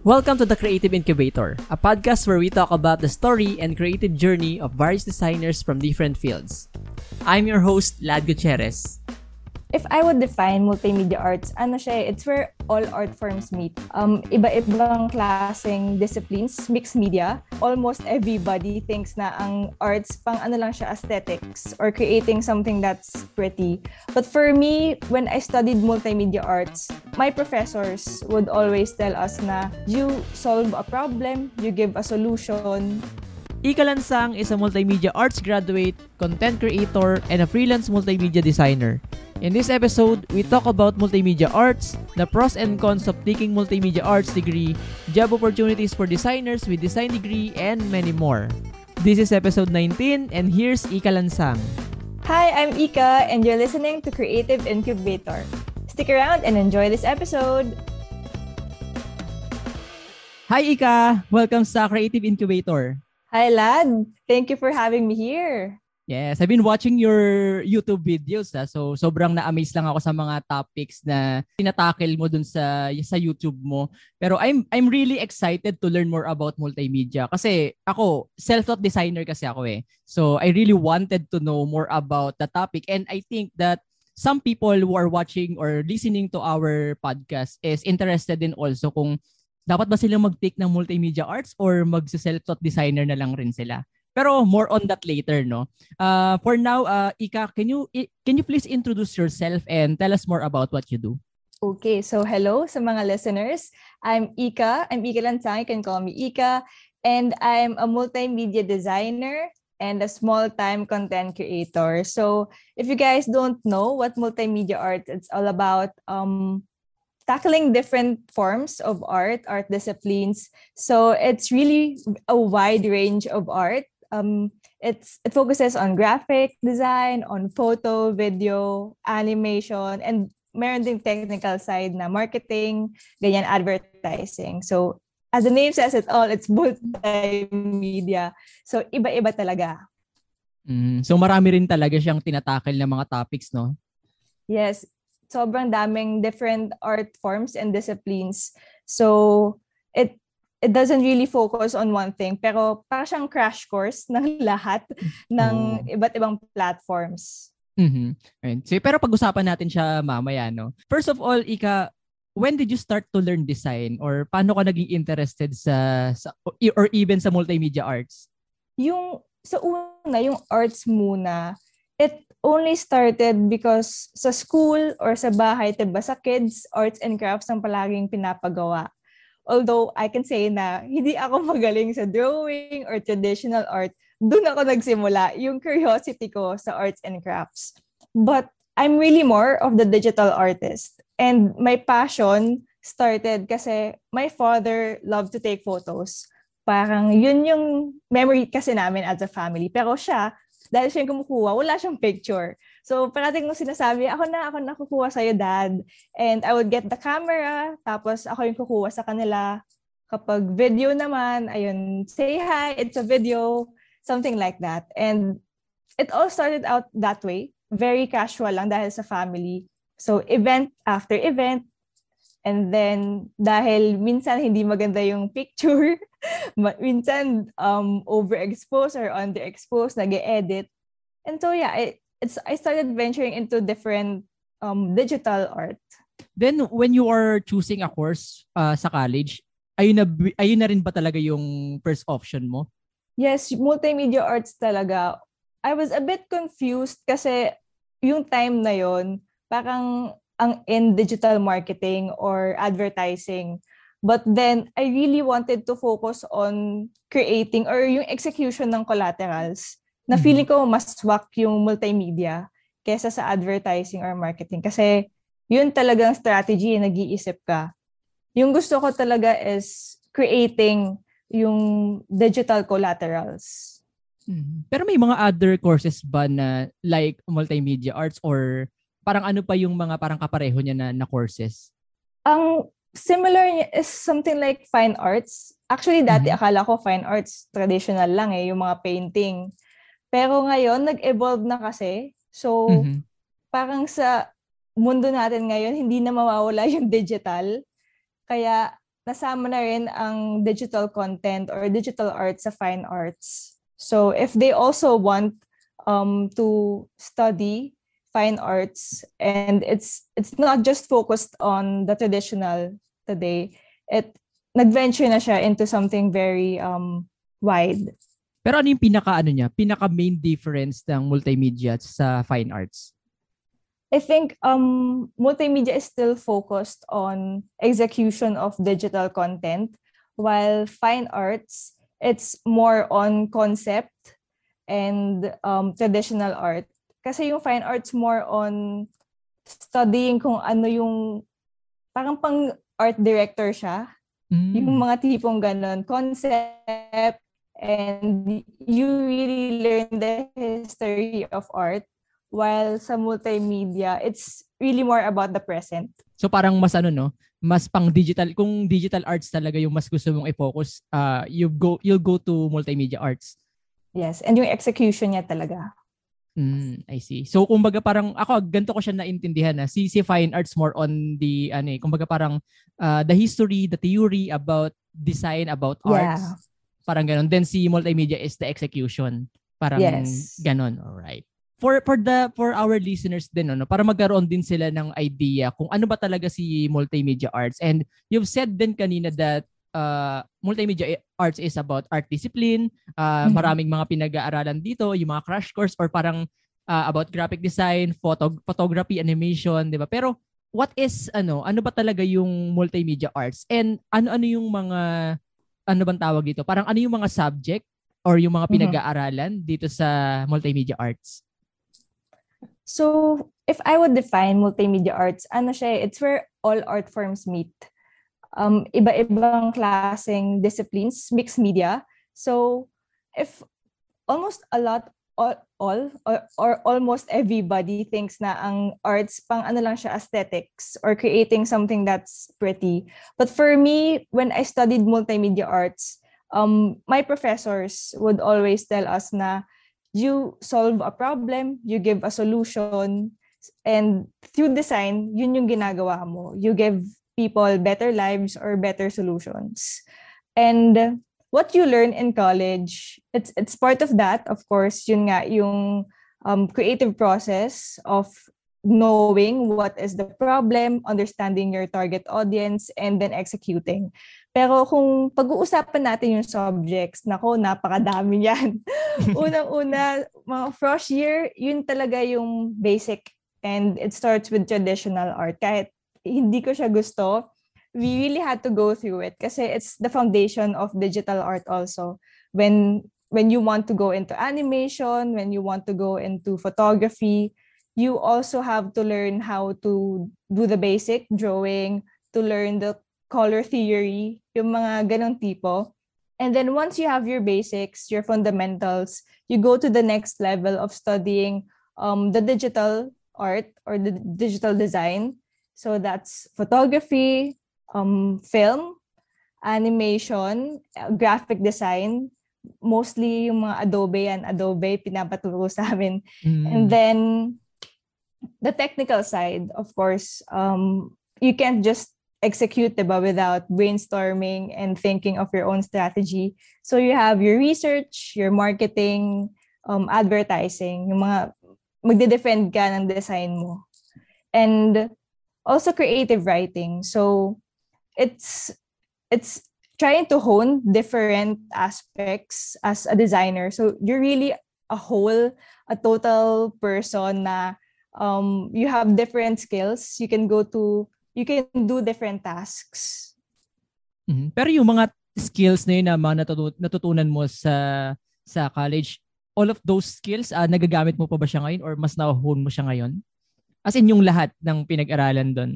Welcome to the Creative Incubator, a podcast where we talk about the story and creative journey of various designers from different fields. I'm your host, Lad Gutierrez. If I would define multimedia arts, it's where all art forms meet. Iba-ibang klaseng disciplines, mixed media. Almost everybody thinks na ang arts pang aesthetics or creating something that's pretty. But for me, when I studied multimedia arts, my professors would always tell us na you solve a problem, you give a solution. Ika Lansang is a multimedia arts graduate, content creator, and a freelance multimedia designer. In this episode, we talk about multimedia arts, the pros and cons of taking multimedia arts degree, job opportunities for designers with design degree, and many more. This is episode 19, and here's Ika Lansang. Hi, I'm Ika, and you're listening to Creative Incubator. Stick around and enjoy this episode! Hi, Ika! Welcome sa Creative Incubator. Hi, Lad. Thank you for having me here. Yes, I've been watching your YouTube videos. So, sobrang na-amaze lang ako sa mga topics na tinatackle mo dun sa YouTube mo. Pero I'm really excited to learn more about multimedia. Kasi ako, self-taught designer kasi ako eh. So, I really wanted to know more about the topic. And I think that some people who are watching or listening to our podcast is interested in also kung dapat ba silang mag-take ng multimedia arts or mag-self-taught designer na lang rin sila? Pero more on that later, no? For now, Ika, can you please introduce yourself and tell us more about what you do? Okay, so hello sa mga listeners. I'm Ika. I'm Ika Lansang. You can call me Ika. And I'm a multimedia designer and a small-time content creator. So if you guys don't know what multimedia arts, it's all about tackling different forms of art disciplines. So it's really a wide range of art. It focuses on graphic design, on photo, video, animation, and meron ding technical side na marketing, ganyan, advertising. So as the name says it all, it's multimedia. So iba-iba talaga. So marami rin talaga siyang tinatakil na mga topics, no? Yes. Sobrang daming different art forms and disciplines. So, it doesn't really focus on one thing. Pero parang siyang crash course ng lahat ng iba't ibang platforms. Mm-hmm. Right. So, pero pag-usapan natin siya mamaya, no? First of all, Ika, when did you start to learn design? Or paano ka naging interested sa or even sa multimedia arts? Yung arts muna, it only started because sa school or sa bahay, diba, sa kids, arts and crafts ang palaging pinapagawa. Although I can say na hindi ako magaling sa drawing or traditional art, doon ako nagsimula yung curiosity ko sa arts and crafts. But I'm really more of the digital artist. And my passion started kasi my father loved to take photos. Parang yun yung memory kasi namin as a family. Pero siya, dahil siya yung kumukuha, wala siyang picture. So, parating nung sinasabi, ako na kukuha sa'yo, Dad. And I would get the camera, tapos ako yung kukuha sa kanila. Kapag video naman, ayun, say hi, it's a video, something like that. And it all started out that way. Very casual lang dahil sa family. So, event after event. And then, dahil minsan hindi maganda yung picture, minsan overexposed or underexposed, nag-e-edit. And so yeah, I started venturing into different digital art. Then, when you are choosing a course sa college, ayun na rin ba talaga yung first option mo? Yes, multimedia arts talaga. I was a bit confused kasi yung time na yon parang ang in digital marketing or advertising. But then, I really wanted to focus on creating or yung execution ng collaterals na feeling ko mas swak yung multimedia kesa sa advertising or marketing. Kasi yun talagang strategy, nag-iisip ka. Yung gusto ko talaga is creating yung digital collaterals. Pero may mga other courses ba na like multimedia arts or parang ano pa yung mga parang kapareho niya na courses? Ang similar niya is something like fine arts. Actually, dati akala ko fine arts, traditional lang eh, yung mga painting. Pero ngayon, nag-evolve na kasi. So, parang sa mundo natin ngayon, hindi na mawawala yung digital. Kaya, nasama na rin ang digital content or digital arts sa fine arts. So if they also want to study fine arts, and it's not just focused on the traditional today, it nag-venture na siya into something very wide. Pero ano yung pinaka main difference ng multimedia sa fine arts? I think multimedia is still focused on execution of digital content, while fine arts, it's more on concept and traditional art. Kasi yung fine arts more on studying kung ano yung, parang pang art director siya. Mm. Yung mga tipong ganun, concept, and you really learn the history of art. While sa multimedia, it's really more about the present. So parang mas mas pang digital, kung digital arts talaga yung mas gusto mong i-focus, you'll go to multimedia arts. Yes, and yung execution niya talaga. I see. So kumbaga parang ako ganito ko siya naintindihan na si fine arts more on the kumbaga parang the history, the theory about design, about arts. Parang ganun. Then si multimedia is the execution. Parang ganun. All right. For our listeners din, para magkaroon din sila ng idea kung ano ba talaga si multimedia arts. And you've said din kanina that multimedia arts is about art discipline. Maraming mga pinag-aaralan dito, yung mga crash course or parang about graphic design, photography, animation, di ba? Pero what is, ano ba talaga yung multimedia arts? And ano yung mga, ano bang tawag dito? Parang ano yung mga subject or yung mga pinag-aaralan dito sa multimedia arts? So, if I would define multimedia arts, it's where all art forms meet. Iba-ibang klaseng disciplines, mixed media. So, if almost almost everybody thinks na ang arts pang lang siya, aesthetics or creating something that's pretty. But for me, when I studied multimedia arts, my professors would always tell us na you solve a problem, you give a solution, and through design, yun yung ginagawa mo. You give people better lives or better solutions. And what you learn in college, it's part of that. Of course, yun nga yung creative process of knowing what is the problem, understanding your target audience, and then executing. Pero kung pag-uusapan natin yung subjects, napakadami yan. Unang-una, mga first year, yun talaga yung basic. And it starts with traditional art. Kahit hindi ko siya gusto, we really had to go through it kasi it's the foundation of digital art also. When you want to go into animation, when you want to go into photography, you also have to learn how to do the basic drawing, to learn the color theory, yung mga ganong tipo. And then once you have your basics, your fundamentals, you go to the next level of studying the digital art or the digital design. So that's photography, film, animation, graphic design, mostly yung mga Adobe pinapaturo sa amin. And then the technical side, of course, you can't just execute, diba, without brainstorming and thinking of your own strategy. So you have your research, your marketing, advertising, yung mga magde-defend ka ng design mo. And also creative writing. So it's trying to hone different aspects as a designer. So you're really a total person na you have different skills. You can do different tasks. Pero yung mga skills na yun na mga natutunan mo sa college, all of those skills, nagagamit mo pa ba siya ngayon or mas na-hone mo siya ngayon? As in yung lahat ng pinag-aralan doon?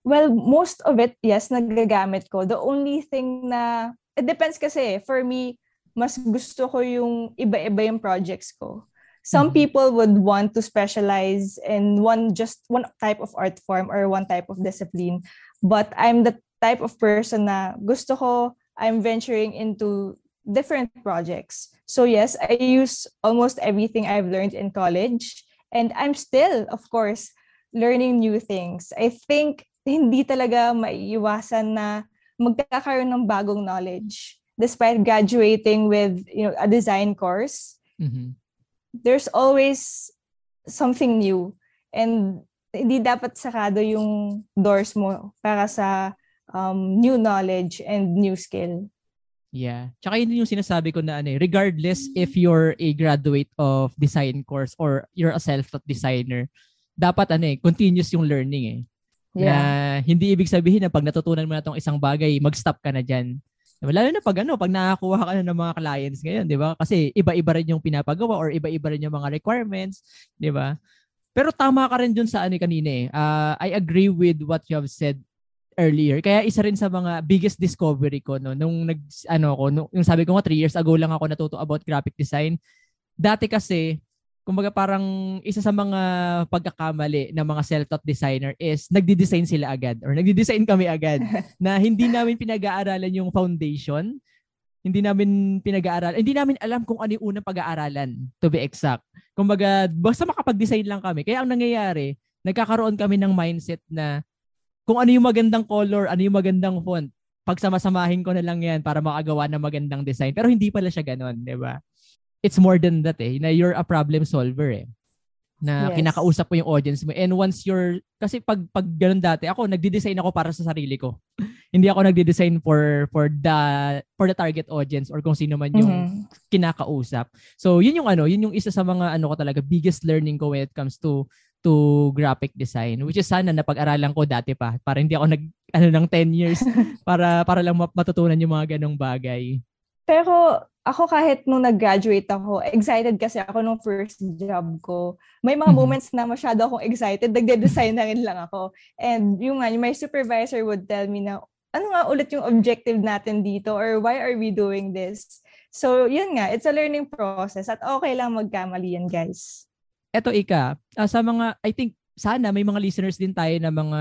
Well, most of it, yes, nagagamit ko. The only thing na, it depends kasi. For me, mas gusto ko yung iba-iba yung projects ko. Some people would want to specialize in one type of art form or one type of discipline. But I'm the type of person na gusto ko, I'm venturing into different projects. So yes, I use almost everything I've learned in college. And I'm still, of course, learning new things. I think hindi talaga maiiwasan na magkakaroon ng bagong knowledge. Despite graduating with, you know, a design course, mm-hmm. there's always something new. And hindi dapat sarado yung doors mo para sa new knowledge and new skill. Yeah. Tsaka yun yung sinasabi ko na ano, regardless if you're a graduate of design course or you're a self-taught designer, dapat ano, continuous yung learning eh. Yeah. Na hindi ibig sabihin na pag natutunan mo na tong isang bagay, mag-stop ka na dyan. Lalo na pag ano, pag nakakuha ka na ng mga clients ngayon, di ba? Kasi iba-iba rin yung pinapagawa or iba-iba rin yung mga requirements, di ba? Pero tama ka rin dun sa ano kanina eh. I agree with what you have said earlier. Kaya isa rin sa mga biggest discovery ko no nung yung sabi ko nga 3 years ago lang ako natuto about graphic design. Dati kasi kumbaga parang isa sa mga pagkakamali ng mga self-taught designer is nagdi-design sila agad or nagdi-design kami agad na hindi namin pinag-aaralan yung foundation. Hindi namin alam kung ano yung unang pag-aaralan to be exact. Kumbaga basta makapag-design lang kami. Kaya ang nangyayari, nagkakaroon kami ng mindset na kung ano yung magandang color, ano yung magandang font, pagsamasamahin ko na lang yan para makagawa ng magandang design. Pero hindi pala siya ganun, di ba? It's more than that eh, na you're a problem solver eh. Na yes. Kinakausap mo yung audience mo. And once you're, kasi pag ganun dati, ako nagdi-design ako para sa sarili ko. Hindi ako nagdi-design for the target audience or kung sino man yung kinakausap. So yun yung isa sa mga ano ko talaga, biggest learning ko when it comes to graphic design, which is sana napag-aralan ko dati pa para hindi ako ng 10 years para lang matutunan yung mga ganong bagay. Pero ako kahit nung nag-graduate ako, excited kasi ako nung first job ko. May mga moments na masyado akong excited, nagde-design na rin lang ako. And my supervisor would tell me na, ano nga ulit yung objective natin dito or why are we doing this? So yun nga, it's a learning process at okay lang magkamali yan, guys. Eto Ika, sa mga, I think, sana may mga listeners din tayo na mga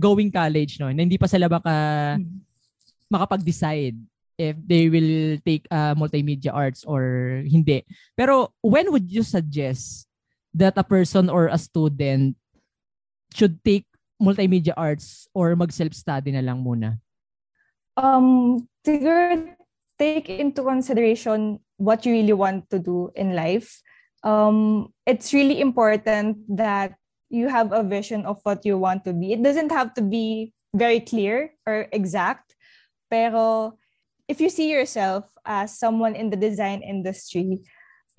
going college, no? Na hindi pa sila makapag-decide if they will take multimedia arts or hindi. Pero when would you suggest that a person or a student should take multimedia arts or mag-self-study na lang muna? Siguro, take into consideration what you really want to do in life. It's really important that you have a vision of what you want to be. It doesn't have to be very clear or exact, pero if you see yourself as someone in the design industry,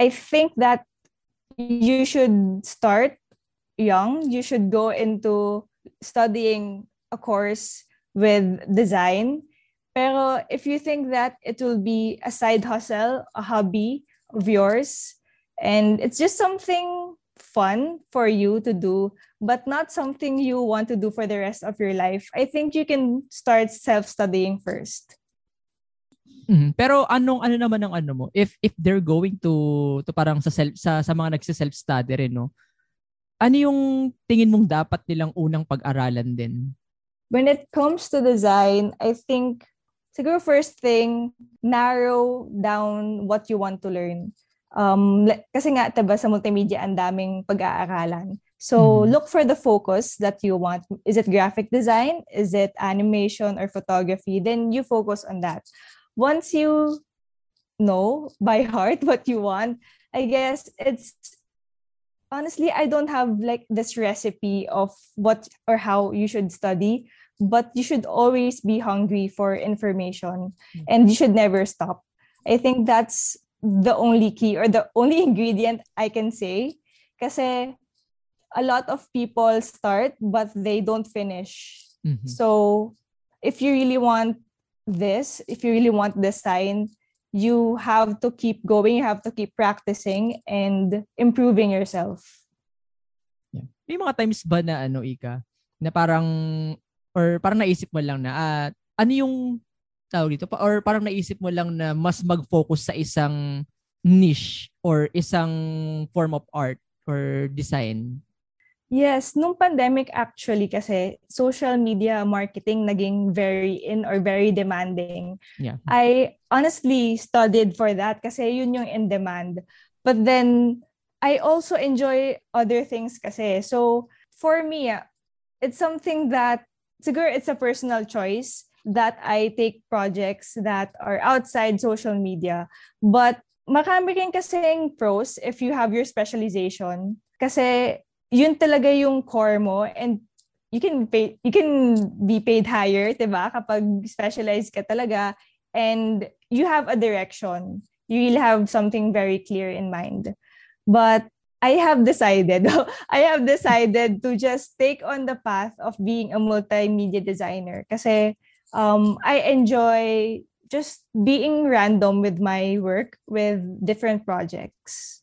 I think that you should start young. You should go into studying a course with design. Pero if you think that it will be a side hustle, a hobby of yours, and it's just something fun for you to do, but not something you want to do for the rest of your life, I think you can start self-studying first. Pero ano naman ang ano mo? If they're going to parang sa mga nagse-self-study rin, no? Ano yung tingin mong dapat nilang unang pag-aralan din? When it comes to design, I think siguro first thing, narrow down what you want to learn. Kasi nga, diba, sa multimedia, ang daming pag-aaralan. So, look for the focus that you want. Is it graphic design? Is it animation or photography? Then you focus on that. Once you know by heart what you want, I guess it's, honestly, I don't have like this recipe of what or how you should study. But you should always be hungry for information and you should never stop. I think that's the only key or the only ingredient I can say. Kasi a lot of people start but they don't finish. Mm-hmm. So if you really want this, if you really want design, you have to keep going, you have to keep practicing and improving yourself. Yeah. May mga times ba na Ika, na parang or parang naisip mo lang na ano yung tawag dito or parang naisip mo lang na mas mag-focus sa isang niche or isang form of art or design? Yes, nung pandemic actually kasi social media marketing naging very in or very demanding. Yeah. I honestly studied for that kasi yun yung in demand. But then I also enjoy other things kasi. So for me, it's something that Siguro it's a personal choice that I take projects that are outside social media. But marami rin kasing pros if you have your specialization. Kasi yun talaga yung core mo and you can be paid higher, diba? Kapag specialized ka talaga and you have a direction. You will have something very clear in mind. But I have decided to just take on the path of being a multimedia designer kasi I enjoy just being random with my work with different projects.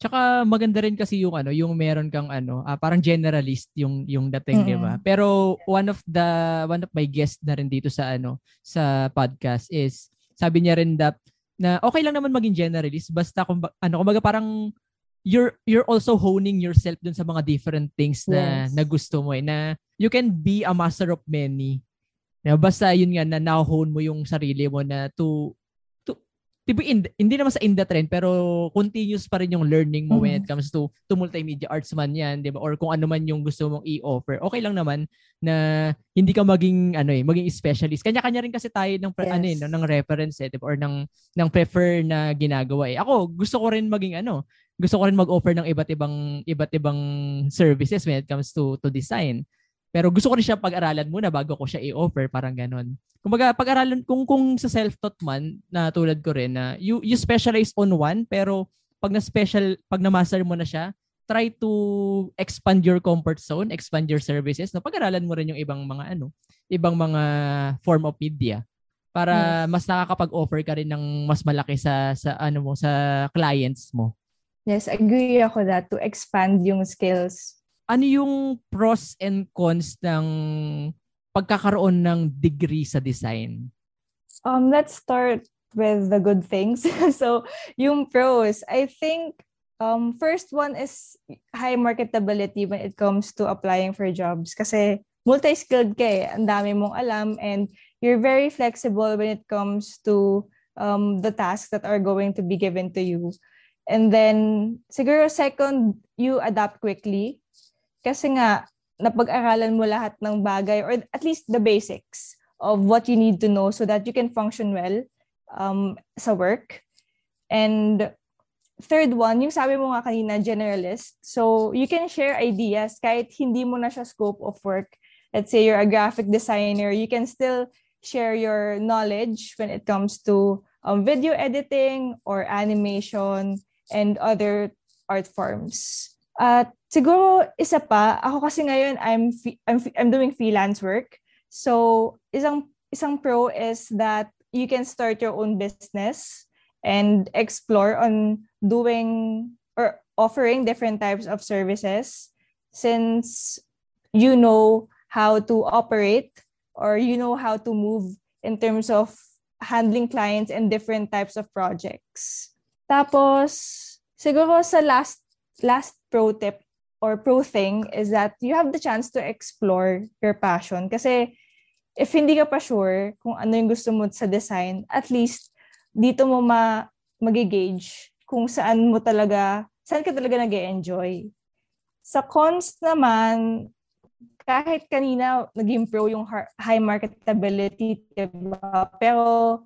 Tsaka maganda rin kasi yung yung meron kang parang generalist yung dating, di ba? Pero one of my guests na rin dito sa sa podcast is sabi niya rin na okay lang naman maging generalist basta kumbaga parang you're also honing yourself dun sa mga different things na na gusto mo na you can be a master of many. Basta yun nga na na-hone mo yung sarili mo na hindi naman sa in the trend pero continuous pa rin yung learning mo when it comes to multimedia arts man yan, 'di ba? Or kung ano man yung gusto mong i-offer. Okay lang naman na hindi ka maging maging specialist. Kanya-kanya rin kasi tayo ng ng reference or ng prefer na ginagawa. Ako, gusto ko rin maging gusto ko rin mag-offer ng iba't ibang services when it comes to design. Pero gusto ko rin siya pag-aralan muna bago ko siya i-offer, parang ganun. Kumbaga, pag-aralan, kung sa self-taught man, na tulad ko rin, na you specialize on one, pero pag na-master mo na siya, try to expand your comfort zone, expand your services, na pag-aralan mo rin yung ibang mga form of media. Para mas nakakapag-offer ka rin ng mas malaki sa clients mo. Yes, agree ako that to expand yung skills. Ano yung pros and cons ng pagkakaroon ng degree sa design? Let's start with the good things. So, yung pros, I think first one is high marketability when it comes to applying for jobs. Kasi multi-skilled ka ang dami mong alam and you're very flexible when it comes to the tasks that are going to be given to you. And then, siguro second, you adapt quickly. Kasi nga, napag-aralan mo lahat ng bagay or at least the basics of what you need to know so that you can function well sa work. And third one, yung sabi mo nga kanina, generalist. So you can share ideas kahit hindi mo na siya scope of work. Let's say you're a graphic designer, you can still share your knowledge when it comes to video editing or animation and other art forms. At siguro isa pa, ako kasi ngayon I'm doing freelance work. So isang pro is that you can start your own business and explore on doing or offering different types of services since you know how to operate or you know how to move in terms of handling clients and different types of projects. Tapos siguro sa last pro tip or pro thing is that you have the chance to explore your passion. Kasi if hindi ka pa sure kung ano yung gusto mo sa design, at least dito mo mag-gauge kung saan ka talaga nag-enjoy. Sa cons naman, kahit kanina naging pro yung high marketability, diba? Pero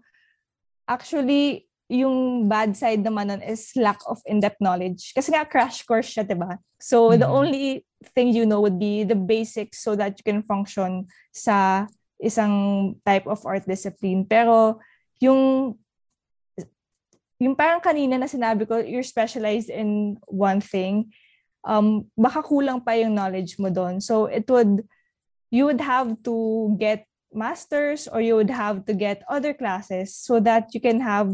actually, yung bad side naman nun is lack of in-depth knowledge. Kasi nga, crash course siya, diba? So, the only thing you know would be the basics so that you can function sa isang type of art discipline. Pero, yung parang kanina na sinabi ko, you're specialized in one thing, baka kulang pa yung knowledge mo doon. So, you would have to get masters or you would have to get other classes so that you can have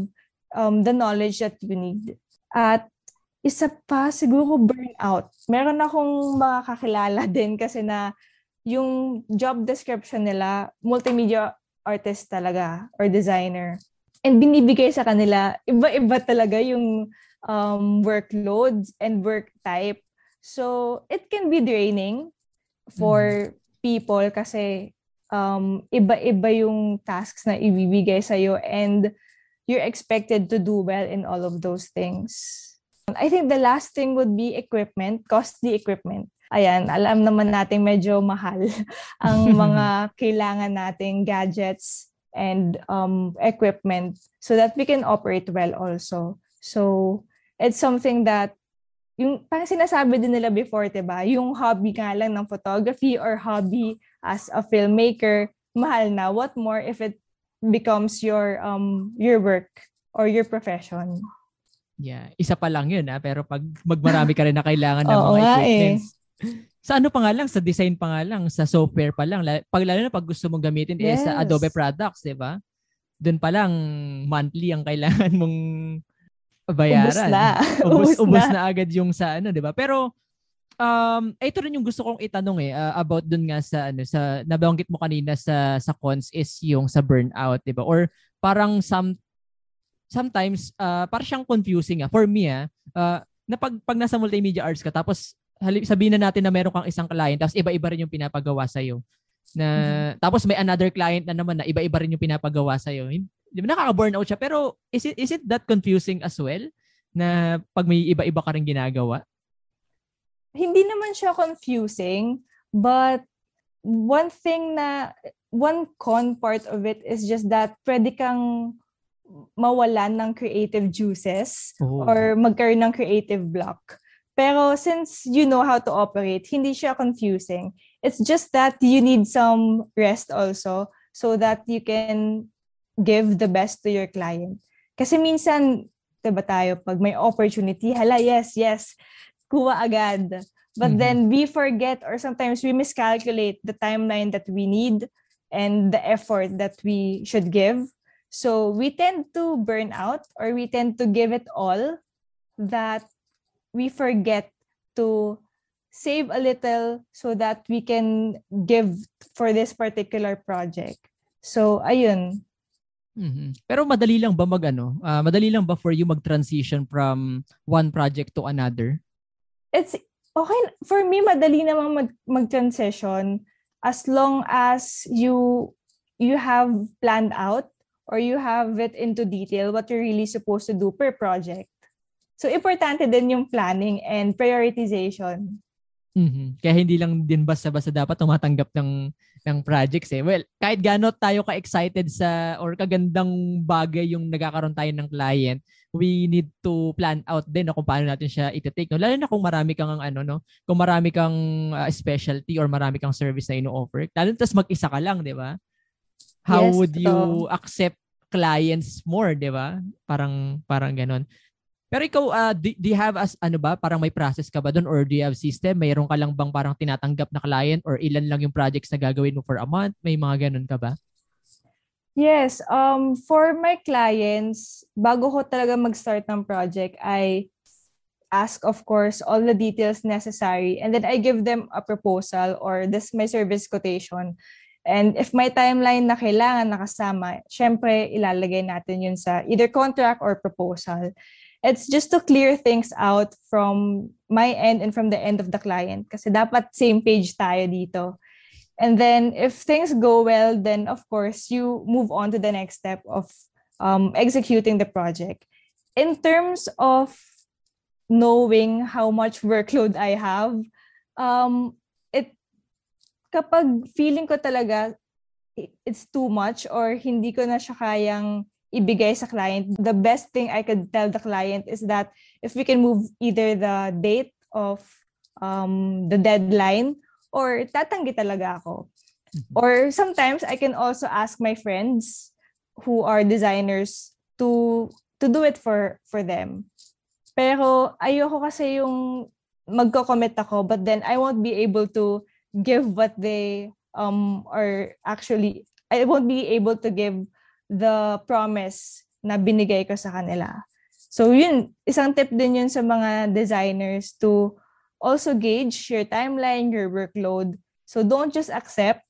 the knowledge that you need. At isa pa, siguro burnout. Meron akong mga kakilala din kasi na yung job description nila, multimedia artist talaga or designer. And binibigay sa kanila, iba-iba talaga yung workloads and work type. So, it can be draining for people kasi iba-iba yung tasks na ibibigay sa'yo and you're expected to do well in all of those things. I think the last thing would be equipment, costly equipment. ayan, alam naman natin medyo mahal ang mga kailangan nating gadgets and equipment so that we can operate well also. So, it's something that yung parang sinasabi din nila before, diba? Yung hobby nga lang ng photography or hobby as a filmmaker, mahal na. What more if it becomes your work or your profession? Yeah, isa pa lang yun, ha? Pero pag magmarami ka rin na kailangan ng mga equipments. Sa ano pa nga lang, sa design pa nga lang, sa software pa lang. Lalo na pag gusto mong gamitin yes. Sa Adobe products, diba? Doon pa lang, monthly ang kailangan mong bayaran. Ubus na agad yung sa ano, 'di ba? Pero ito rin yung gusto kong itanong about dun nga sa ano sa nabanggit mo kanina sa cons is yung sa burnout, 'di ba? Or parang sometimes parang siyang confusing for me na pag nasa multimedia arts ka tapos sabihin na natin na meron kang isang client tapos iba-iba rin yung pinapagawa sa iyo. Na tapos may another client na naman na iba-iba rin yung pinapagawa sa iyo. Nakaka-burnout siya, pero is it that confusing as well na pag may iba-iba ka rin ginagawa? Hindi naman siya confusing, but one con part of it is just that pwede kang mawalan ng creative juices or magkaroon ng creative block. Pero since you know how to operate, hindi siya confusing. It's just that you need some rest also so that you can give the best to your client. Kasi minsan, diba tayo, pag may opportunity, hala, yes, kuha agad. But then we forget or sometimes we miscalculate the timeline that we need and the effort that we should give. So we tend to burn out or we tend to give it all that we forget to save a little so that we can give for this particular project. So, ayun. Mm-hmm. Pero madali lang ba madali lang ba for you mag-transition from one project to another? It's okay. For me, madali namang mag-transition as long as you have planned out or you have it into detail what you're really supposed to do per project. So, importante din yung planning and prioritization. Mm-hmm. Kaya hindi lang din basta-basta dapat tumatanggap ng projects. Well, kahit gaano tayo ka-excited sa or kagandang bagay yung nagkakaroon tayo ng client, we need to plan out din kung paano natin siya itetake. No? Lalo na kung marami kang kung marami kang specialty or marami kang service na ino-offer. Lalo na tas mag-isa ka lang, di ba? How would you accept clients more, di ba? Parang ganon. Pero ikaw, do you have parang may process ka ba doon or do you have system? Mayroon ka lang bang parang tinatanggap na client or ilan lang yung projects na gagawin mo for a month? May mga ganun ka ba? Yes. For my clients, bago ko talaga mag-start ng project, I ask, of course, all the details necessary and then I give them a proposal or this my service quotation. And if may timeline na kailangan nakasama, syempre ilalagay natin yun sa either contract or proposal. It's just to clear things out from my end and from the end of the client kasi dapat same page tayo dito. And then if things go well, then of course you move on to the next step of executing the project. In terms of knowing how much workload I have, kapag feeling ko talaga it's too much or hindi ko na siya kayang ibigay sa client, the best thing I could tell the client is that if we can move either the date of the deadline or tatanggi talaga ako. Or sometimes I can also ask my friends who are designers to do it for them. Pero ayoko kasi yung magko-commit ako but then I won't be able to give what they I won't be able to give the promise na binigay ko sa kanila. So yun, isang tip din yun sa mga designers to also gauge your timeline, your workload. So don't just accept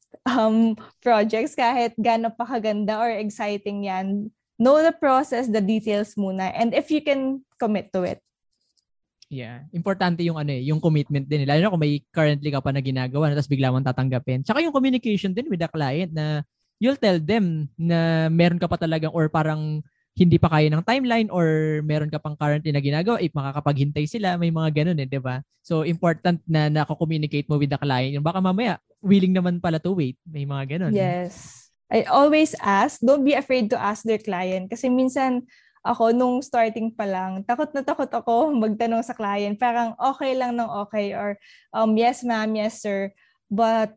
projects kahit gaano pa kaganda or exciting yan. Know the process, the details muna, and if you can commit to it. Yeah, importante yung yung commitment din. Lalo na kung may currently ka pa na ginagawa tapos bigla mong tatanggapin. Tsaka yung communication din with the client na you'll tell them na meron ka pa talagang or parang hindi pa kaya ng timeline or meron ka pang currently na ginagawa, eh, makakapaghintay sila, may mga ganun eh, di ba? So, important na nakakommunicate mo with the client. Baka mamaya, willing naman pala to wait. May mga ganun. Yes. I always ask, don't be afraid to ask their client. Kasi minsan, ako, nung starting pa lang, takot na takot ako magtanong sa client. Parang okay lang ng okay or yes ma'am, yes sir. But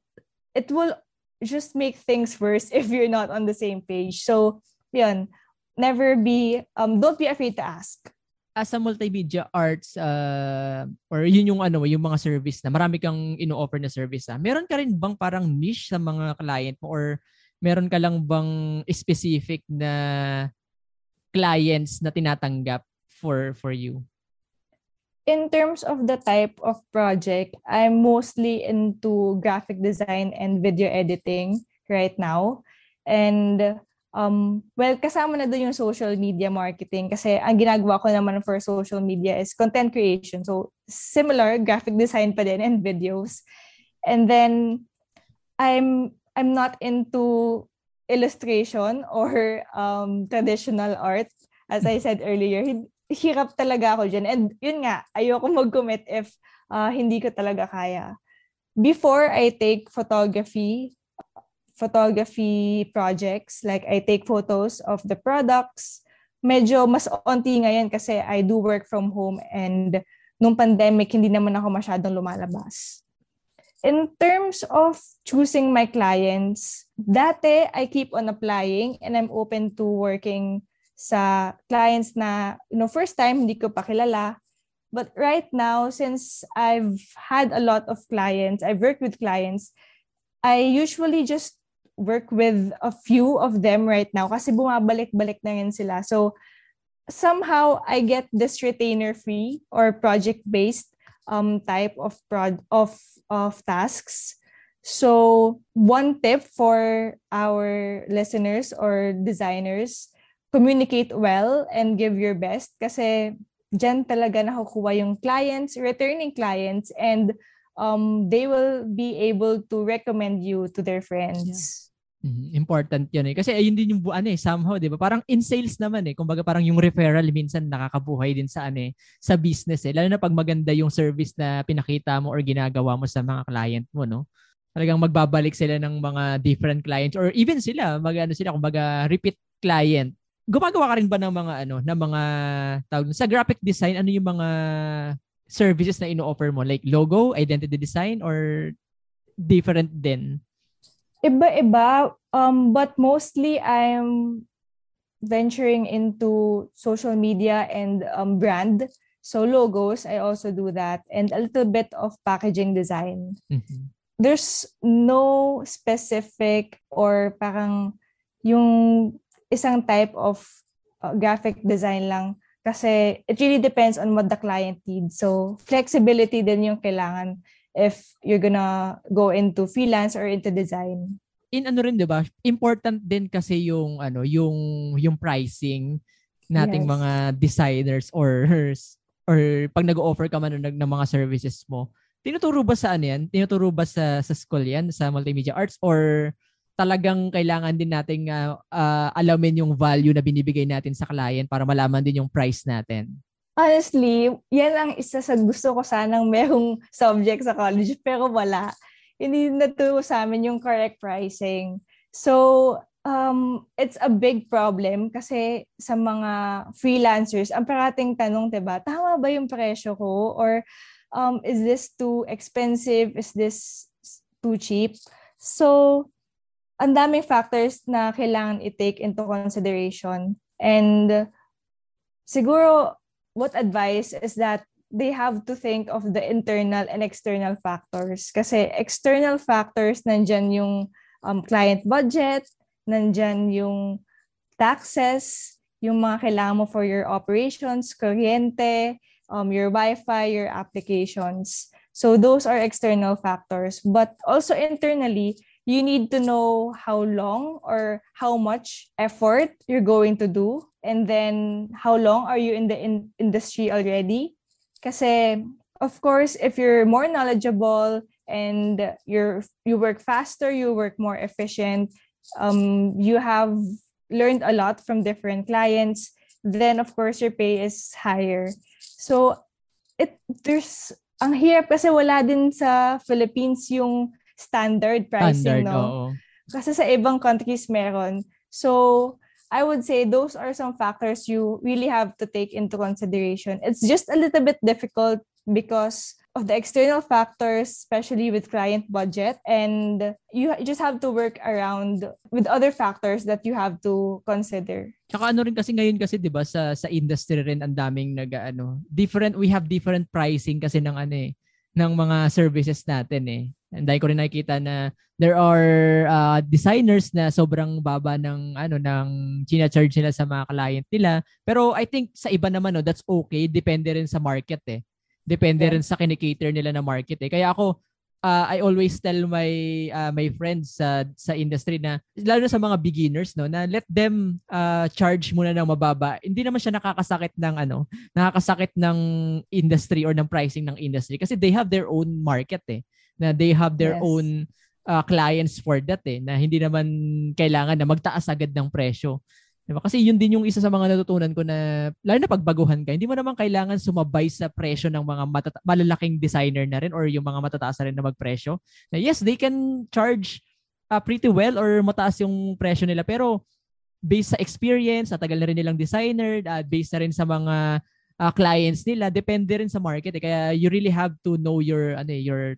it will just make things worse if you're not on the same page. So, yun. Never be, don't be afraid to ask. As a multimedia arts, or yun yung ano, yung mga service na marami kang ino-offer na service, ha? Meron ka rin bang parang niche sa mga client mo or meron ka lang bang specific na clients na tinatanggap for you? In terms of the type of project, I'm mostly into graphic design and video editing right now. And well, kasama na doon yung social media marketing kasi ang ginagawa ko naman for social media is content creation. So, similar, graphic design pa din and videos. And then, I'm not into illustration or traditional art. As I said earlier, hirap talaga ako dyan. And yun nga, ayoko mag-commit if hindi ko talaga kaya. Before I take photography projects, like I take photos of the products. Medyo mas onti ngayon kasi I do work from home and nung pandemic, hindi naman ako masyadong lumalabas. In terms of choosing my clients, dati I keep on applying and I'm open to working sa clients na, you know, first time hindi ko pa kilala. But right now, since I've had a lot of clients, I've worked with clients, I usually just work with a few of them right now kasi bumabalik-balik na rin sila. So, somehow, I get this retainer-free or project-based type of tasks. So, one tip for our listeners or designers, communicate well and give your best kasi dyan talaga nakukuha yung clients, returning clients, and they will be able to recommend you to their friends. Yeah. Important yun eh. Kasi ayun din yung somehow, di ba? Parang in sales naman eh. Kumbaga parang yung referral minsan nakakabuhay din sa sa business eh. Lalo na pag maganda yung service na pinakita mo or ginagawa mo sa mga client mo, no? Talagang magbabalik sila ng mga different clients or even sila, kumbaga repeat client. Gumagawa ka rin ba ng mga sa graphic design, ano yung mga services na ino-offer mo? Like logo, identity design, or different din? Iba-iba. But mostly, I'm venturing into social media and brand. So logos, I also do that. And a little bit of packaging design. Mm-hmm. There's no specific or parang yung isang type of graphic design lang. Kasi it really depends on what the client needs. So, flexibility din yung kailangan if you're gonna go into freelance or into design. Diba? Important din kasi yung pricing nating mga designers or pag nag-o-offer ka man ng mga services mo. Tinuturo ba sa yan? Tinuturo ba sa school yan? Sa multimedia arts? Or talagang kailangan din nating alamin yung value na binibigay natin sa client para malaman din yung price natin. Honestly, yan ang isa sa gusto ko sanang merong subject sa college pero wala. Hindi naturo sa amin yung correct pricing. So, it's a big problem kasi sa mga freelancers, ang parating tanong, diba, tama ba yung presyo ko? Or is this too expensive? Is this too cheap? So, ang daming factors na kailangan i-take into consideration. And siguro, what advice is that they have to think of the internal and external factors. Kasi external factors, nandyan yung client budget, nandyan yung taxes, yung mga kailangan mo for your operations, kuryente, your Wi-Fi, your applications. So those are external factors. But also internally, you need to know how long or how much effort you're going to do. And then, how long are you in the industry already? Kasi, of course, if you're more knowledgeable and you work faster, you work more efficient, you have learned a lot from different clients, then of course your pay is higher. So there's ang hirap kasi wala din sa Philippines yung standard pricing, no? Oo. Kasi sa ibang countries meron. So I would say those are some factors you really have to take into consideration. It's just a little bit difficult because of the external factors, especially with client budget. And you just have to work around with other factors that you have to consider. Tsaka ano rin kasi ngayon kasi 'di ba sa industry rin ang daming we have different pricing kasi ng ng mga services natin eh. And dahil ko rin nakikita na there are designers na sobrang baba ng china-charge nila sa mga client nila. Pero I think sa iba naman that's okay. Depende rin sa market eh. Depende rin sa kinikater nila na market eh. Kaya ako, I always tell my friends sa industry na, lalo na sa mga beginners, na let them charge muna ng mababa. Hindi naman siya nakakasakit ng industry or ng pricing ng industry kasi they have their own market eh. Na they have their own clients for that eh, na hindi naman kailangan na magtaas agad ng presyo. Diba? Kasi yun din yung isa sa mga natutunan ko na, lalo na pagbaguhan ka, hindi mo naman kailangan sumabay sa presyo ng mga malalaking designer na rin or yung mga matataas na rin na magpresyo. Na yes, they can charge pretty well or mataas yung presyo nila, pero based sa experience, natagal na rin nilang designer, based na rin sa mga clients nila, depende rin sa market eh. Kaya you really have to know your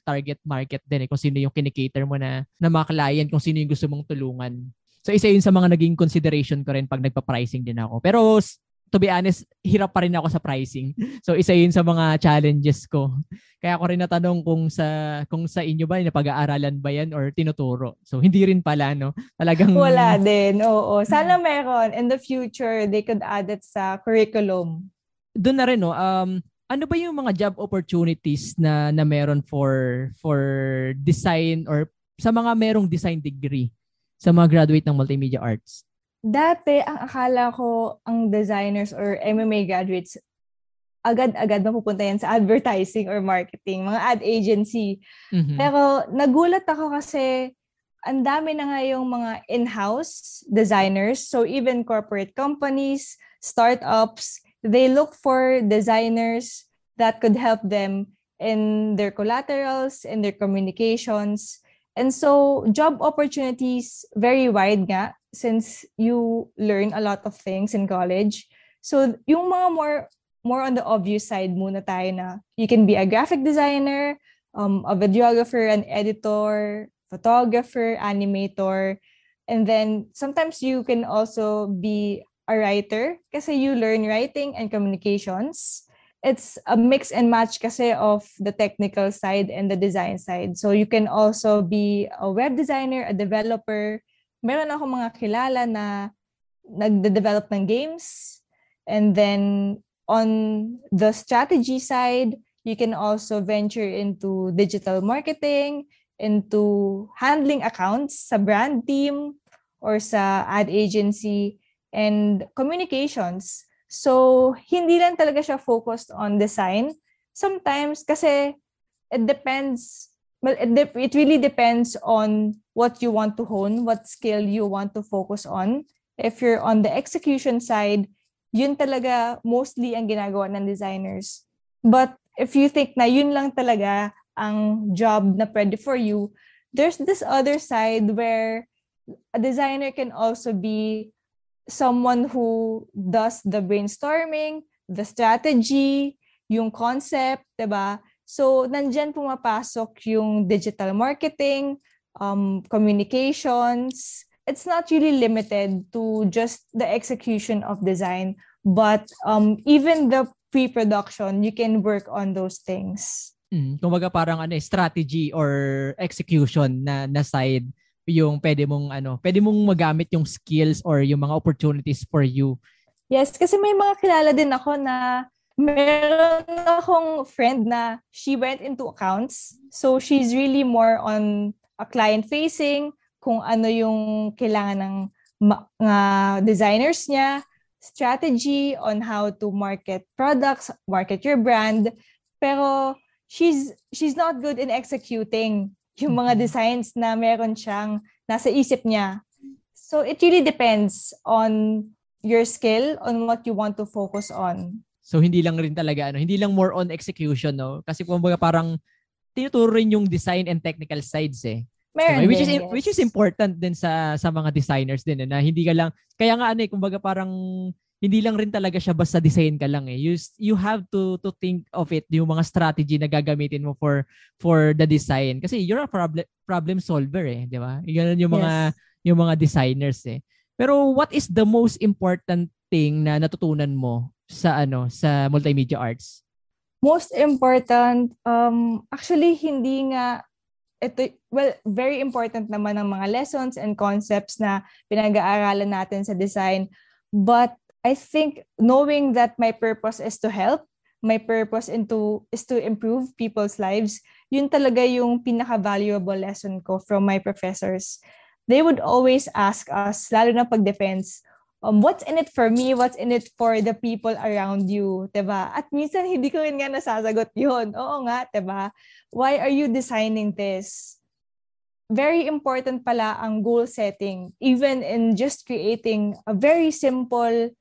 target market din eh, kung sino yung kinikater mo na mga client, kung sino yung gusto mong tulungan. So isa yun sa mga naging consideration ko rin pag nagpa-pricing din ako. Pero to be honest, hirap pa rin ako sa pricing. So isa yun sa mga challenges ko. Kaya ako rin natanong kung sa inyo ba, napag-aaralan ba yan or tinuturo. So hindi rin pala, Talagang wala din, oo. Sana meron. In the future, they could add it sa curriculum. Doon na rin, ano ba yung mga job opportunities na meron for design or sa mga merong design degree sa mga graduate ng multimedia arts? Dati, ang akala ko, ang designers or MMA graduates, agad-agad mapupunta yan sa advertising or marketing, mga ad agency. Mm-hmm. Pero nagulat ako kasi ang dami na nga yung mga in-house designers. So even corporate companies, startups, they look for designers that could help them in their collaterals, in their communications. And so job opportunities very wide nga since you learn a lot of things in college. So yung mga more on the obvious side muna tayo na you can be a graphic designer, a videographer, an editor, photographer, animator. And then sometimes you can also be a writer kasi you learn writing and communications. It's a mix and match kasi of the technical side and the design side. So you can also be a web designer, a developer. Meron ako mga kilala na nagde-develop ng games. And then on the strategy side, you can also venture into digital marketing, into handling accounts sa brand team or sa ad agency, and communications. So, hindi lang talaga siya focused on design. Sometimes, kasi it depends, it really depends on what you want to hone, what skill you want to focus on. If you're on the execution side, yun talaga mostly ang ginagawa ng designers. But if you think na yun lang talaga ang job na pwede for you, there's this other side where a designer can also be someone who does the brainstorming, the strategy, yung concept, diba? So, nandyan pumapasok yung digital marketing, communications. It's not really limited to just the execution of design, but even the pre-production, you can work on those things. Kumbaga parang strategy or execution na side yung pwede mong magamit yung skills or yung mga opportunities for you. Yes, kasi may mga kilala din ako na meron akong friend na she went into accounts. So she's really more on a client facing, kung ano yung kailangan ng mga designers niya, strategy on how to market products, market your brand. Pero she's not good in executing yung mga designs na meron siyang nasa isip niya. So it really depends on your skill, on what you want to focus on. So hindi lang rin talaga, hindi lang more on execution, no? Kasi kumbaga parang tinuturo rin yung design and technical sides eh. Meron din, which is important din sa mga designers din eh, na hindi ka lang, kaya nga kumbaga parang hindi lang rin talaga siya basta design ka lang eh. You have to think of it, yung mga strategy na gagamitin mo for the design. Kasi you're a problem solver eh, di ba? Ganun yung mga designers eh. Pero what is the most important thing na natutunan mo sa multimedia arts? Most important, actually hindi nga ito, well, very important naman ang mga lessons and concepts na pinag-aaralan natin sa design. But I think knowing that my purpose is to help, my purpose is to improve people's lives, yun talaga yung pinaka-valuable lesson ko from my professors. They would always ask us, lalo na pag-defense, what's in it for me? What's in it for the people around you? Diba? At minsan, hindi ko rin nga nasasagot yun. Oo nga, diba? Why are you designing this? Very important pala ang goal setting, even in just creating a very simple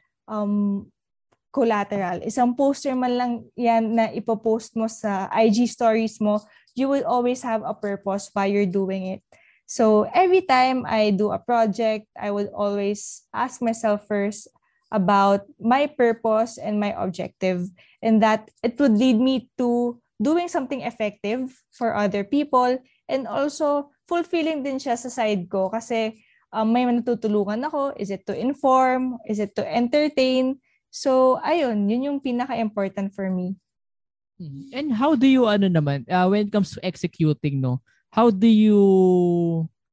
collateral. Isang poster man lang yan na ipopost mo sa IG stories mo, you will always have a purpose why you're doing it. So every time I do a project, I will always ask myself first about my purpose and my objective, and that it would lead me to doing something effective for other people, and also fulfilling din siya sa side ko kasi may natutulungan ako. Is it to inform? Is it to entertain? So, ayun, yun yung pinaka-important for me. And how do you, when it comes to executing, no? How do you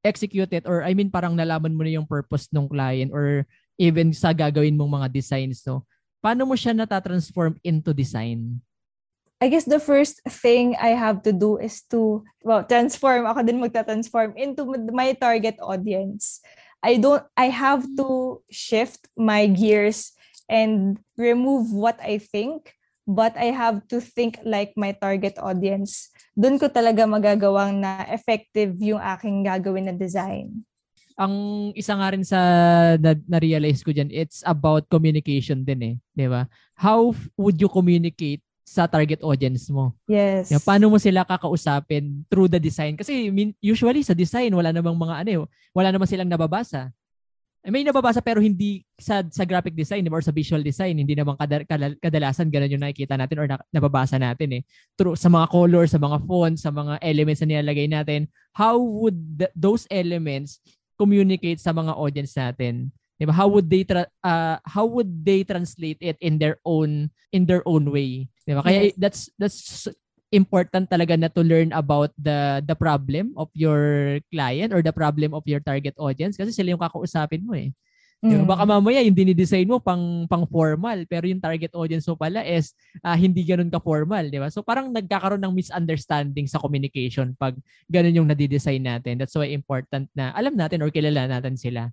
execute it? Or, parang nalaman mo na yung purpose ng client or even sa gagawin mong mga designs, no? Paano mo siya natatransform into design? I guess the first thing I have to do is to, transform. Ako din magta-transform into my target audience. I have to shift my gears and remove what I think, but I have to think like my target audience. Doon ko talaga magagawang na effective yung aking gagawin na design. Ang isa nga rin sa na-realize ko dyan, it's about communication din eh. Diba? How would you communicate sa target audience mo? Yes. Yung, paano mo sila kakausapin through the design? Kasi usually sa design, wala namang silang nababasa. May nababasa pero hindi sa graphic design or sa visual design, hindi naman kadalasan ganun yung nakikita natin or nababasa natin eh. Through, sa mga color, sa mga font, sa mga elements na nilalagay natin, how would those elements communicate sa mga audience natin? Diba? How would they translate it in their own way? Diba? Kaya that's important talaga na to learn about the problem of your client or the problem of your target audience kasi sila yung kakausapin mo eh. Diba? Baka mamaya yung dinidesign mo pang formal pero yung target audience mo pala is hindi ganun ka formal, diba? So parang nagkakaroon ng misunderstanding sa communication pag ganun yung nadidesign natin. That's why important na alam natin or kilala natin sila.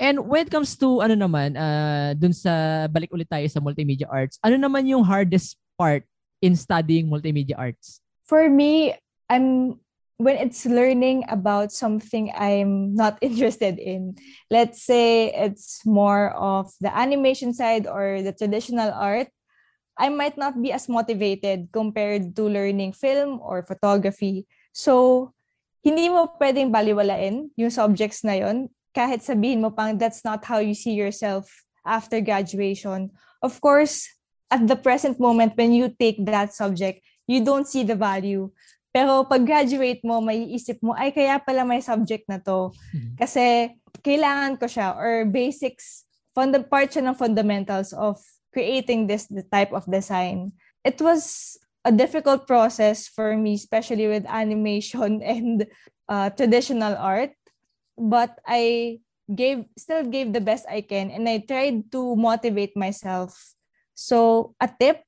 And when it comes to dun sa balik ulit tayo sa multimedia arts, ano naman yung hardest part in studying multimedia arts? For me, when it's learning about something I'm not interested in. Let's say it's more of the animation side or the traditional art, I might not be as motivated compared to learning film or photography. So, hindi mo pwedeng baliwalain yung subjects na yon. Kahit sabihin mo pang that's not how you see yourself after graduation. Of course, at the present moment when you take that subject, you don't see the value. Pero pag graduate mo, maiisip mo, ay kaya pala may subject na to. Kasi kailangan ko siya or basics, part siya ng fundamentals of creating this type of design. It was a difficult process for me, especially with animation and traditional art. But I still gave the best I can, and I tried to motivate myself. So a tip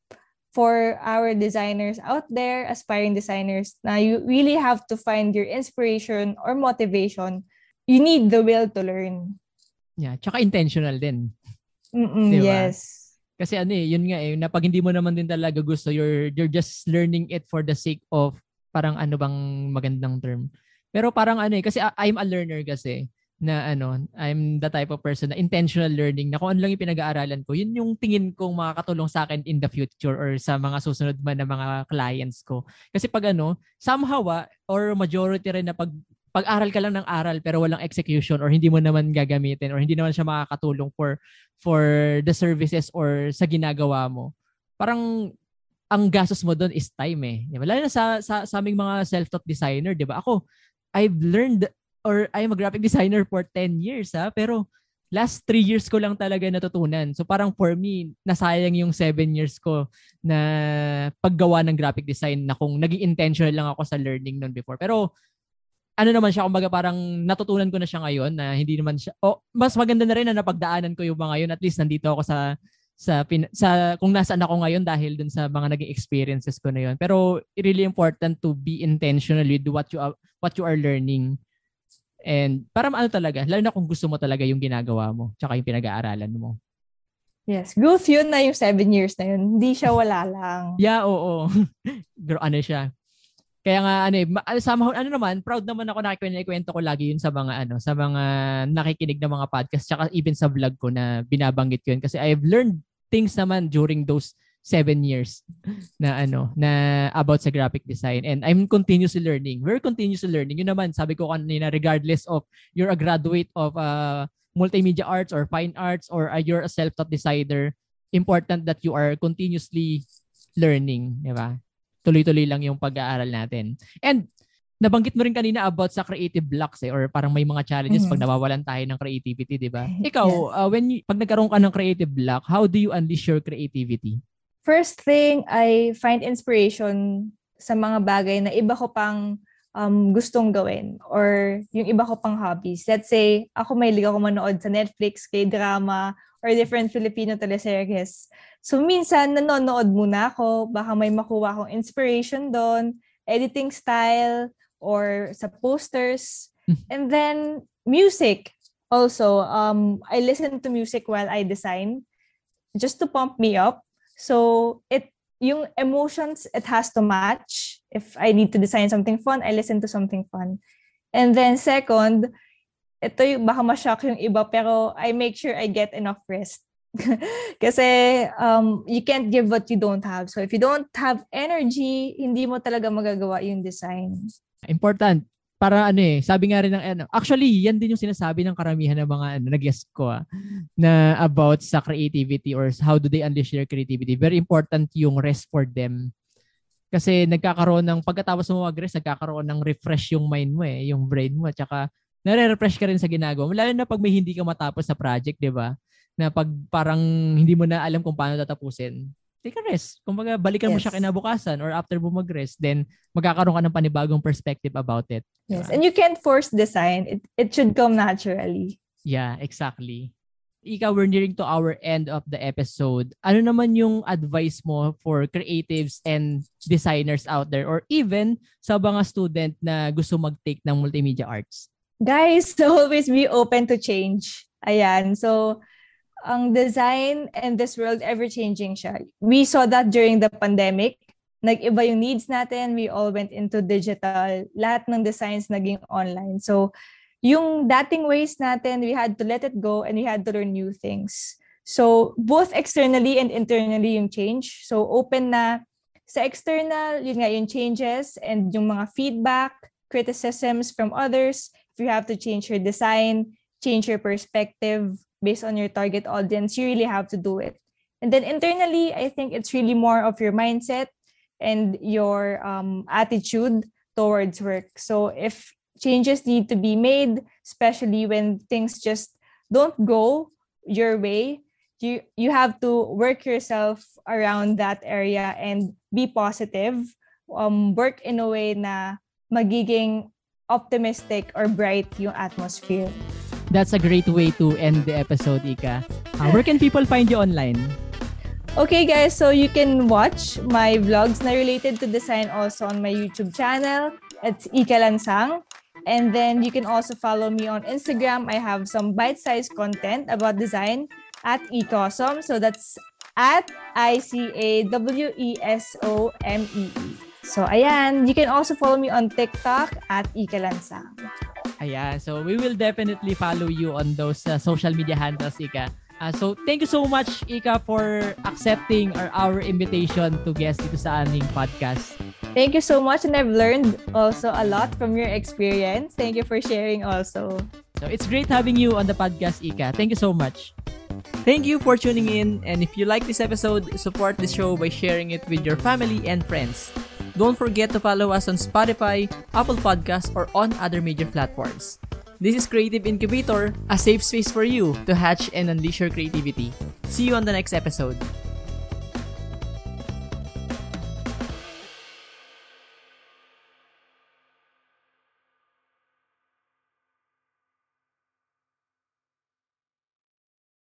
for our designers out there, aspiring designers, now you really have to find your inspiration or motivation. You need the will to learn. Yeah, tsaka intentional din. Diba? Yes. Kasi yun nga na pag hindi mo naman din talaga gusto, you're just learning it for the sake of parang bang magandang term. Pero parang kasi I'm a learner kasi. na ano, I'm the type of person na intentional learning, na kung ano lang yung pinag-aaralan ko, yun yung tingin kong makakatulong sa akin in the future or sa mga susunod man na mga clients ko. Kasi pag ano, somehow or majority rin na pag-aral ka lang ng aral pero walang execution or hindi mo naman gagamitin or hindi naman siya makakatulong for the services or sa ginagawa mo, parang ang gastos mo doon is time eh. Diba? Lalo na sa aming mga self-taught designer, di ba? Ako, I've learned or I'm a graphic designer for 10 years ha, pero last 3 years ko lang talaga natutunan. So parang for me, nasayang yung 7 years ko na paggawa ng graphic design, na kung naging intentional lang ako sa learning noon before. Pero ano naman siya, kumbaga parang natutunan ko na siya ngayon na hindi naman siya, mas maganda na rin na napagdaanan ko yung mga yun. At least nandito ako sa kung nasaan ako ngayon dahil dun sa mga naging experiences ko na yun. Pero really important to be intentional with what you are learning. And para maano talaga, lalo na kung gusto mo talaga yung ginagawa mo, tsaka yung pinag-aaralan mo. Yes, growth yun na yung 7 years na yun. Hindi siya wala lang. Yeah, oo. Ano siya. Kaya nga, naman, proud naman ako, nakikwento ko lagi yun sa mga nakikinig ng mga podcast, tsaka even sa vlog ko na binabanggit ko yun. Kasi I've learned things naman during those 7 years na about sa graphic design, and I'm continuously learning. We're continuously learning. Yun naman, sabi ko kanina, regardless of you're a graduate of multimedia arts or fine arts or you're a self-taught designer, important that you are continuously learning. Diba? Tuloy-tuloy lang yung pag-aaral natin. And nabanggit mo rin kanina about sa creative blocks or parang may mga challenges pag nawawalan tayo ng creativity, diba? Ikaw, pag nagkaroon ka ng creative block, how do you unleash your creativity? First thing, I find inspiration sa mga bagay na iba ko pang gustong gawin or yung iba ko pang hobbies. Let's say, ako may liga ko manood sa Netflix, K-drama, or different Filipino teleseries. So minsan, nanonood muna ako. Baka may makuha akong inspiration doon, editing style, or sa posters. And then, music also. I listen to music while I design just to pump me up. So, yung emotions, it has to match. If I need to design something fun, I listen to something fun. And then second, ito yung baka ma-shock yung iba, pero I make sure I get enough rest. Kasi you can't give what you don't have. So, if you don't have energy, hindi mo talaga magagawa yung design. Important. Para sabi nga rin ng actually yan din yung sinasabi ng karamihan ng mga nag-guest ko na about sa creativity or how do they unleash their creativity. Very important yung rest for them. Kasi nagkakaroon ng pagkatapos mo mag-rest, nagkakaroon ng refresh yung mind mo yung brain mo, at saka nare-refresh ka rin sa ginagawa mo, lalo na pag may hindi ka matapos sa project, 'di ba? Na pag parang hindi mo na alam kung paano tatapusin. Take a rest. Kumbaga, balikan mo siya kinabukasan or after mo mag-rest, then magkakaroon ka ng panibagong perspective about it. Yes, and you can't force design. It should come naturally. Yeah, exactly. Ika, we're nearing to our end of the episode. Ano naman yung advice mo for creatives and designers out there, or even sa mga student na gusto mag-take ng multimedia arts? Guys, always be open to change. Ayan, so ang design and this world, ever-changing siya. We saw that during the pandemic. Nag-iba yung needs natin. We all went into digital. Lahat ng designs naging online. So, yung dating ways natin, we had to let it go and we had to learn new things. So, both externally and internally yung change. So, open na sa external, yun nga yung changes and yung mga feedback, criticisms from others. If you have to change your design, change your perspective, based on your target audience, you really have to do it. And then internally, I think it's really more of your mindset and your attitude towards work. So if changes need to be made, especially when things just don't go your way, you have to work yourself around that area and be positive. Work in a way na magiging optimistic or bright yung atmosphere. That's a great way to end the episode, Ika. Where can people find you online? Okay, guys. So you can watch my vlogs na related to design also on my YouTube channel. It's Ika Lansang. And then you can also follow me on Instagram. I have some bite-sized content about design at Ikasom. So that's at ICAWESOMEE. So ayan. You can also follow me on TikTok at Ika Lansang. Ayan. So, we will definitely follow you on those social media handles, Ika. So, thank you so much, Ika, for accepting our invitation to guest dito sa aming podcast. Thank you so much, and I've learned also a lot from your experience. Thank you for sharing also. So it's great having you on the podcast, Ika. Thank you so much. Thank you for tuning in, and if you like this episode, support the show by sharing it with your family and friends. Don't forget to follow us on Spotify, Apple Podcasts, or on other major platforms. This is Creative Incubator, a safe space for you to hatch and unleash your creativity. See you on the next episode.